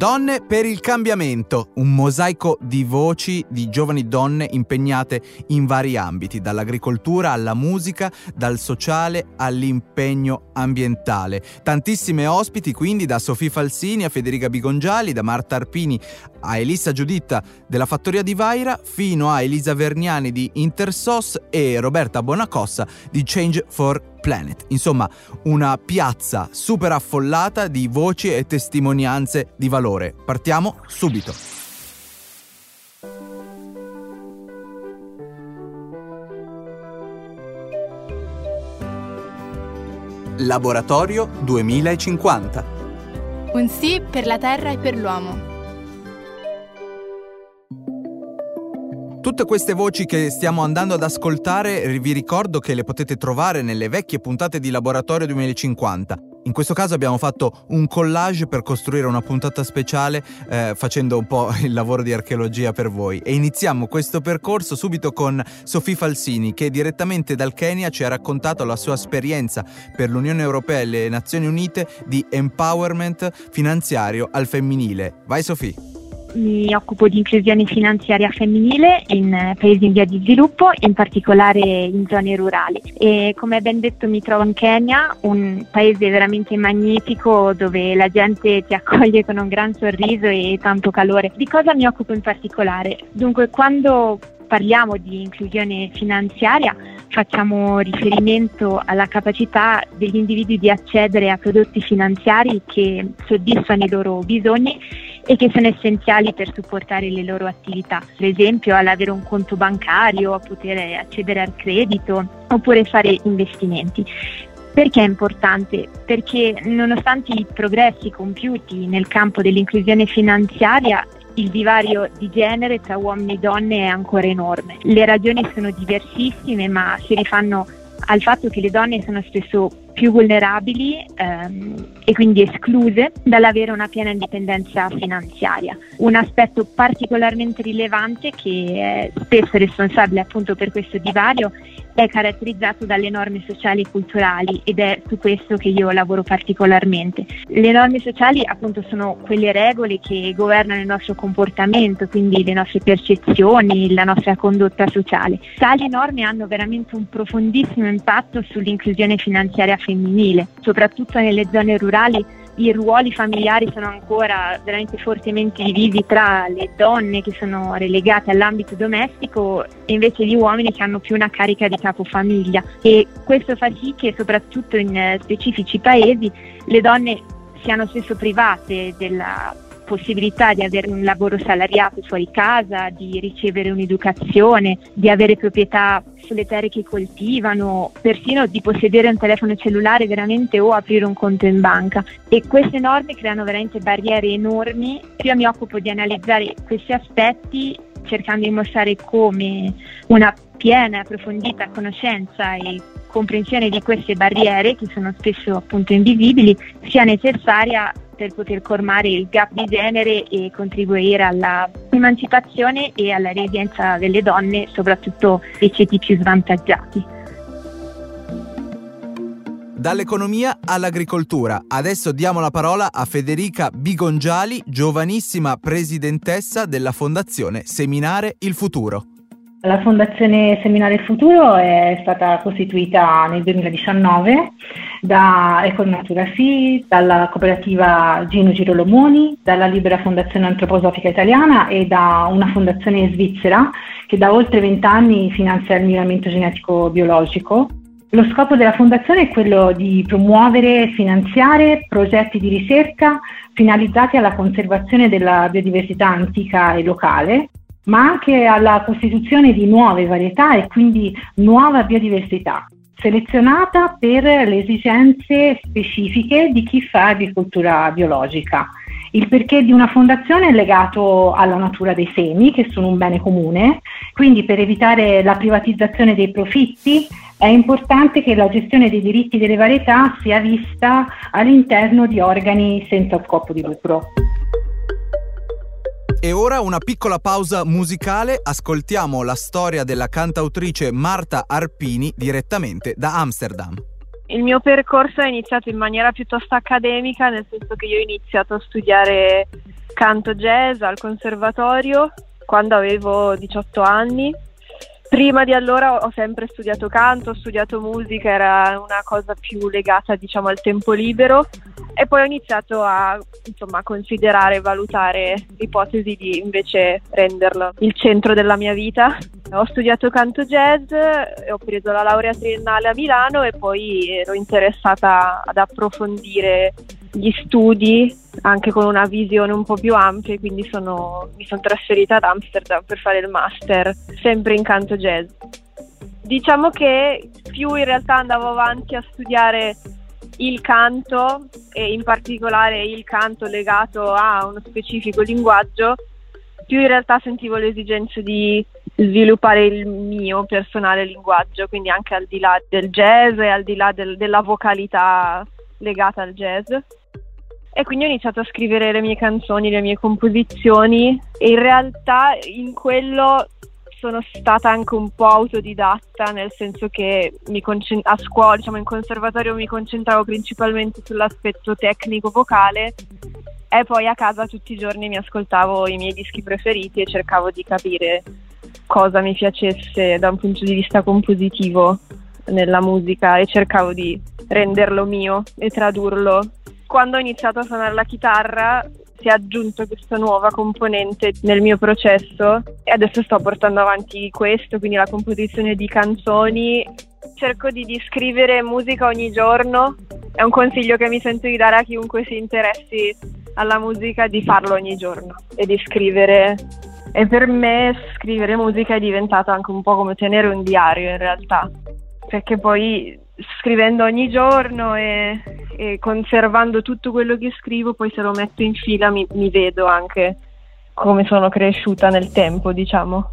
Donne per il cambiamento, un mosaico di voci di giovani donne impegnate in vari ambiti, dall'agricoltura alla musica, dal sociale all'impegno ambientale. Tantissime ospiti quindi, da Sofì Falsini a Federica Bigongiali, da Marta Arpini a Elisa Giuditta della Fattoria di Vaira, fino a Elisa Verniani di Intersos e Roberta Bonacossa di Change for Planet. Insomma, una piazza super affollata di voci e testimonianze di valore. Partiamo subito. Laboratorio 2050. Un sì per la Terra e per l'uomo. Tutte queste voci che stiamo andando ad ascoltare, vi ricordo che le potete trovare nelle vecchie puntate di Laboratorio 2050. In questo caso abbiamo fatto un collage per costruire una puntata speciale, facendo un po' il lavoro di archeologia per voi. E iniziamo questo percorso subito con Sofì Falsini, che direttamente dal Kenya ci ha raccontato la sua esperienza per l'Unione Europea e le Nazioni Unite di empowerment finanziario al femminile. Vai Sofì! Mi occupo di inclusione finanziaria femminile in paesi in via di sviluppo, in particolare in zone rurali. E come ben detto mi trovo in Kenya, un paese veramente magnifico dove la gente ti accoglie con un gran sorriso e tanto calore. Di cosa mi occupo in particolare? Dunque, quando parliamo di inclusione finanziaria facciamo riferimento alla capacità degli individui di accedere a prodotti finanziari che soddisfano i loro bisogni e che sono essenziali per supportare le loro attività, per esempio all'avere un conto bancario, a poter accedere al credito oppure fare investimenti. Perché è importante? Perché nonostante i progressi compiuti nel campo dell'inclusione finanziaria, il divario di genere tra uomini e donne è ancora enorme. Le ragioni sono diversissime, ma si rifanno al fatto che le donne sono spesso più vulnerabili e quindi escluse dall'avere una piena indipendenza finanziaria. Un aspetto particolarmente rilevante, che è spesso responsabile appunto per questo divario, è caratterizzato dalle norme sociali e culturali, ed è su questo che io lavoro particolarmente. Le norme sociali appunto sono quelle regole che governano il nostro comportamento, quindi le nostre percezioni, la nostra condotta sociale. Tali norme hanno veramente un profondissimo impatto sull'inclusione finanziaria femminile, soprattutto nelle zone rurali. I ruoli familiari sono ancora veramente fortemente divisi tra le donne, che sono relegate all'ambito domestico, e invece gli uomini, che hanno più una carica di capofamiglia, e questo fa sì che soprattutto in specifici paesi le donne siano spesso private della possibilità di avere un lavoro salariato fuori casa, di ricevere un'educazione, di avere proprietà sulle terre che coltivano, persino di possedere un telefono cellulare veramente, o aprire un conto in banca. E queste norme creano veramente barriere enormi. Io mi occupo di analizzare questi aspetti, cercando di mostrare come una piena e approfondita conoscenza e comprensione di queste barriere, che sono spesso appunto invisibili, sia necessaria per poter colmare il gap di genere e contribuire alla emancipazione e alla resilienza delle donne, soprattutto dei ceti più svantaggiati. Dall'economia all'agricoltura. Adesso diamo la parola a Federica Bigongiali, giovanissima presidentessa della Fondazione Seminare il Futuro. La Fondazione Seminare il Futuro è stata costituita nel 2019 da Econatografie, dalla cooperativa Gino Girolomoni, dalla Libera Fondazione Antroposofica Italiana e da una fondazione svizzera che da oltre 20 anni finanzia il miglioramento genetico biologico. Lo scopo della Fondazione è quello di promuovere e finanziare progetti di ricerca finalizzati alla conservazione della biodiversità antica e locale, ma anche alla costituzione di nuove varietà e quindi nuova biodiversità, selezionata per le esigenze specifiche di chi fa agricoltura biologica. Il perché di una fondazione è legato alla natura dei semi, che sono un bene comune, quindi per evitare la privatizzazione dei profitti è importante che la gestione dei diritti delle varietà sia vista all'interno di organi senza scopo di lucro. E ora una piccola pausa musicale, ascoltiamo la storia della cantautrice Marta Arpini direttamente da Amsterdam. Il mio percorso è iniziato in maniera piuttosto accademica, nel senso che io ho iniziato a studiare canto jazz al conservatorio quando avevo 18 anni. Prima di allora ho sempre studiato canto, ho studiato musica, era una cosa più legata, diciamo, al tempo libero, e poi ho iniziato a, insomma, considerare e valutare l'ipotesi di invece renderlo il centro della mia vita. Ho studiato canto jazz, ho preso la laurea triennale a Milano e poi ero interessata ad approfondire gli studi anche con una visione un po' più ampia, quindi mi sono trasferita ad Amsterdam per fare il master sempre in canto jazz. Diciamo che più in realtà andavo avanti a studiare il canto, e in particolare il canto legato a uno specifico linguaggio, più in realtà sentivo l'esigenza di sviluppare il mio personale linguaggio, quindi anche al di là del jazz e al di là della vocalità legata al jazz. E quindi ho iniziato a scrivere le mie canzoni, le mie composizioni, e in realtà in quello sono stata anche un po' autodidatta, nel senso che a scuola, diciamo in conservatorio, mi concentravo principalmente sull'aspetto tecnico-vocale, e poi a casa tutti i giorni mi ascoltavo i miei dischi preferiti e cercavo di capire cosa mi piacesse da un punto di vista compositivo nella musica, e cercavo di renderlo mio e tradurlo. Quando ho iniziato a suonare la chitarra si è aggiunto questa nuova componente nel mio processo, e adesso sto portando avanti questo, quindi la composizione di canzoni. Cerco di scrivere musica ogni giorno, è un consiglio che mi sento di dare a chiunque si interessi alla musica, di farlo ogni giorno e di scrivere. E per me scrivere musica è diventato anche un po' come tenere un diario, in realtà, perché poi scrivendo ogni giorno e conservando tutto quello che scrivo, poi se lo metto in fila mi vedo anche come sono cresciuta nel tempo, diciamo.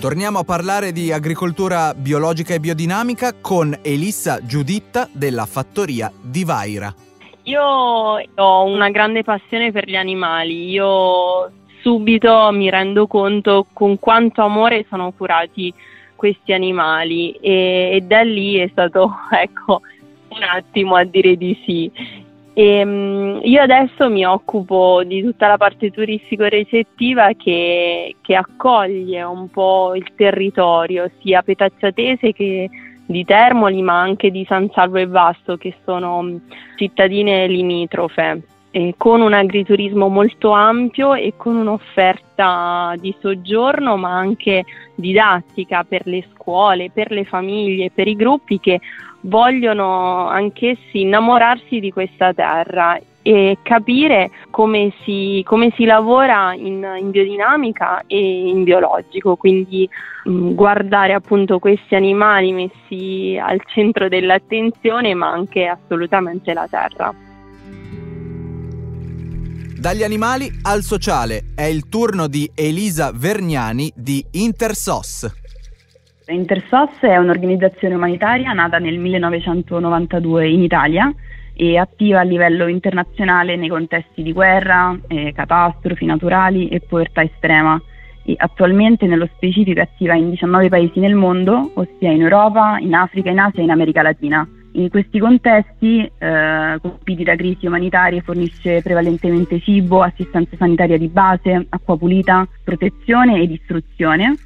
Torniamo a parlare di agricoltura biologica e biodinamica con Elisa Giuditta della Fattoria di Vaira. Io ho una grande passione per gli animali. Io subito mi rendo conto con quanto amore sono curati questi animali, e da lì è stato, ecco, un attimo a dire di sì. Io adesso mi occupo di tutta la parte turistico-recettiva che accoglie un po' il territorio, sia petacciatese che di Termoli, ma anche di San Salvo e Vasto, che sono cittadine limitrofe, con un agriturismo molto ampio e con un'offerta di soggiorno, ma anche didattica per le scuole, per le famiglie, per i gruppi che vogliono anch'essi innamorarsi di questa terra e capire come si lavora in biodinamica e in biologico, quindi guardare appunto questi animali messi al centro dell'attenzione, ma anche assolutamente la terra. Dagli animali al sociale è il turno di Elisa Verniani di Intersos. Intersos è un'organizzazione umanitaria nata nel 1992 in Italia e attiva a livello internazionale nei contesti di guerra, catastrofi naturali e povertà estrema. E attualmente nello specifico è attiva in 19 paesi nel mondo, ossia in Europa, in Africa, in Asia e in America Latina. In questi contesti, colpiti da crisi umanitarie, fornisce prevalentemente cibo, assistenza sanitaria di base, acqua pulita, protezione ed istruzione.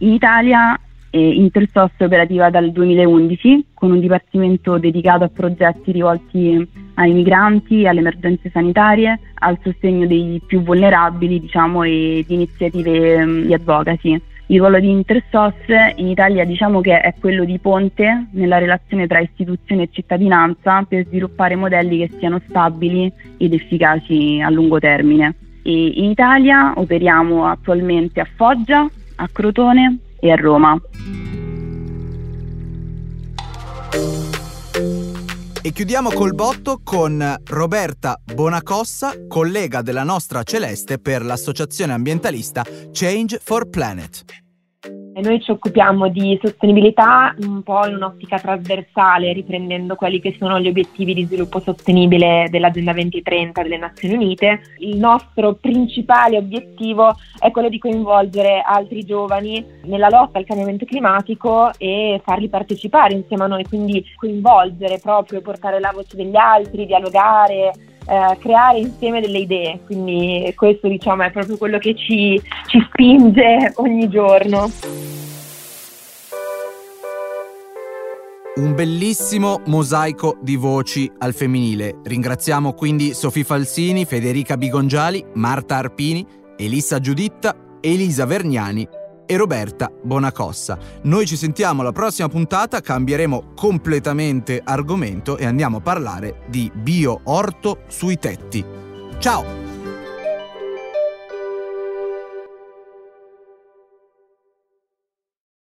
In Italia Intersos è operativa dal 2011 con un dipartimento dedicato a progetti rivolti ai migranti, alle emergenze sanitarie, al sostegno dei più vulnerabili, diciamo, e di iniziative di advocacy. Il ruolo di Intersos in Italia, diciamo che è quello di ponte nella relazione tra istituzione e cittadinanza per sviluppare modelli che siano stabili ed efficaci a lungo termine. E in Italia operiamo attualmente a Foggia, a Crotone e a Roma. E chiudiamo col botto con Roberta Bonacossa, collega della nostra Celeste per l'associazione ambientalista Change for Planet. Noi ci occupiamo di sostenibilità un po' in un'ottica trasversale, riprendendo quelli che sono gli obiettivi di sviluppo sostenibile dell'Agenda 2030 delle Nazioni Unite. Il nostro principale obiettivo è quello di coinvolgere altri giovani nella lotta al cambiamento climatico e farli partecipare insieme a noi, quindi coinvolgere proprio, portare la voce degli altri, dialogare, creare insieme delle idee, quindi questo diciamo è proprio quello che ci spinge ogni giorno. Un bellissimo mosaico di voci al femminile. Ringraziamo quindi Sofì Falsini, Federica Bigongiali, Marta Arpini, Elisa Giuditta, Elisa Verniani e Roberta Bonacossa. Noi ci sentiamo alla prossima puntata, cambieremo completamente argomento e andiamo a parlare di bioorto sui tetti. Ciao!